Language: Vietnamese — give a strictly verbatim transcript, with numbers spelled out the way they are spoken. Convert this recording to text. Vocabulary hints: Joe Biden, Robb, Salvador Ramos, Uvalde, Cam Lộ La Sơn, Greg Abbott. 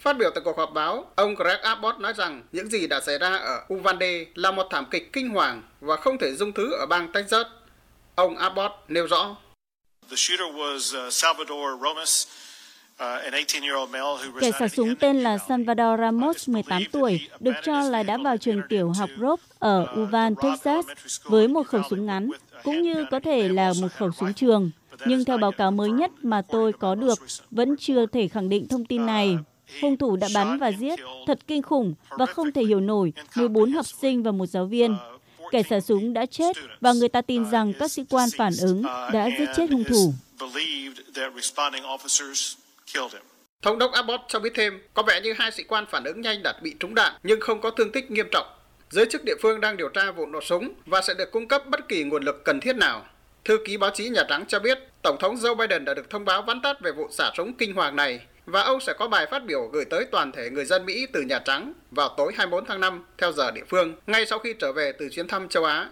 Phát biểu tại cuộc họp báo, ông Greg Abbott nói rằng những gì đã xảy ra ở Uvalde là một thảm kịch kinh hoàng và không thể dung thứ ở bang Texas. Ông Abbott nêu rõ. The shooter was Salvador Ramos. Kẻ xả súng tên là Salvador Ramos, mười tám tuổi, được cho là đã vào trường tiểu học Robb ở Uvalde, Texas với một khẩu súng ngắn, cũng như có thể là một khẩu súng trường. Nhưng theo báo cáo mới nhất mà tôi có được, vẫn chưa thể khẳng định thông tin này. Hung thủ đã bắn và giết thật kinh khủng và không thể hiểu nổi mười bốn học sinh và một giáo viên. Kẻ xả súng đã chết và người ta tin rằng các sĩ quan phản ứng đã giết chết hung thủ. Thống đốc Abbott cho biết thêm, có vẻ như hai sĩ quan phản ứng nhanh đã bị trúng đạn nhưng không có thương tích nghiêm trọng. Giới chức địa phương đang điều tra vụ nổ súng và sẽ được cung cấp bất kỳ nguồn lực cần thiết nào. Thư ký báo chí Nhà Trắng cho biết, Tổng thống Joe Biden đã được thông báo vắn tắt về vụ xả súng kinh hoàng này và ông sẽ có bài phát biểu gửi tới toàn thể người dân Mỹ từ Nhà Trắng vào tối hai mươi tư tháng năm theo giờ địa phương, ngay sau khi trở về từ chuyến thăm châu Á.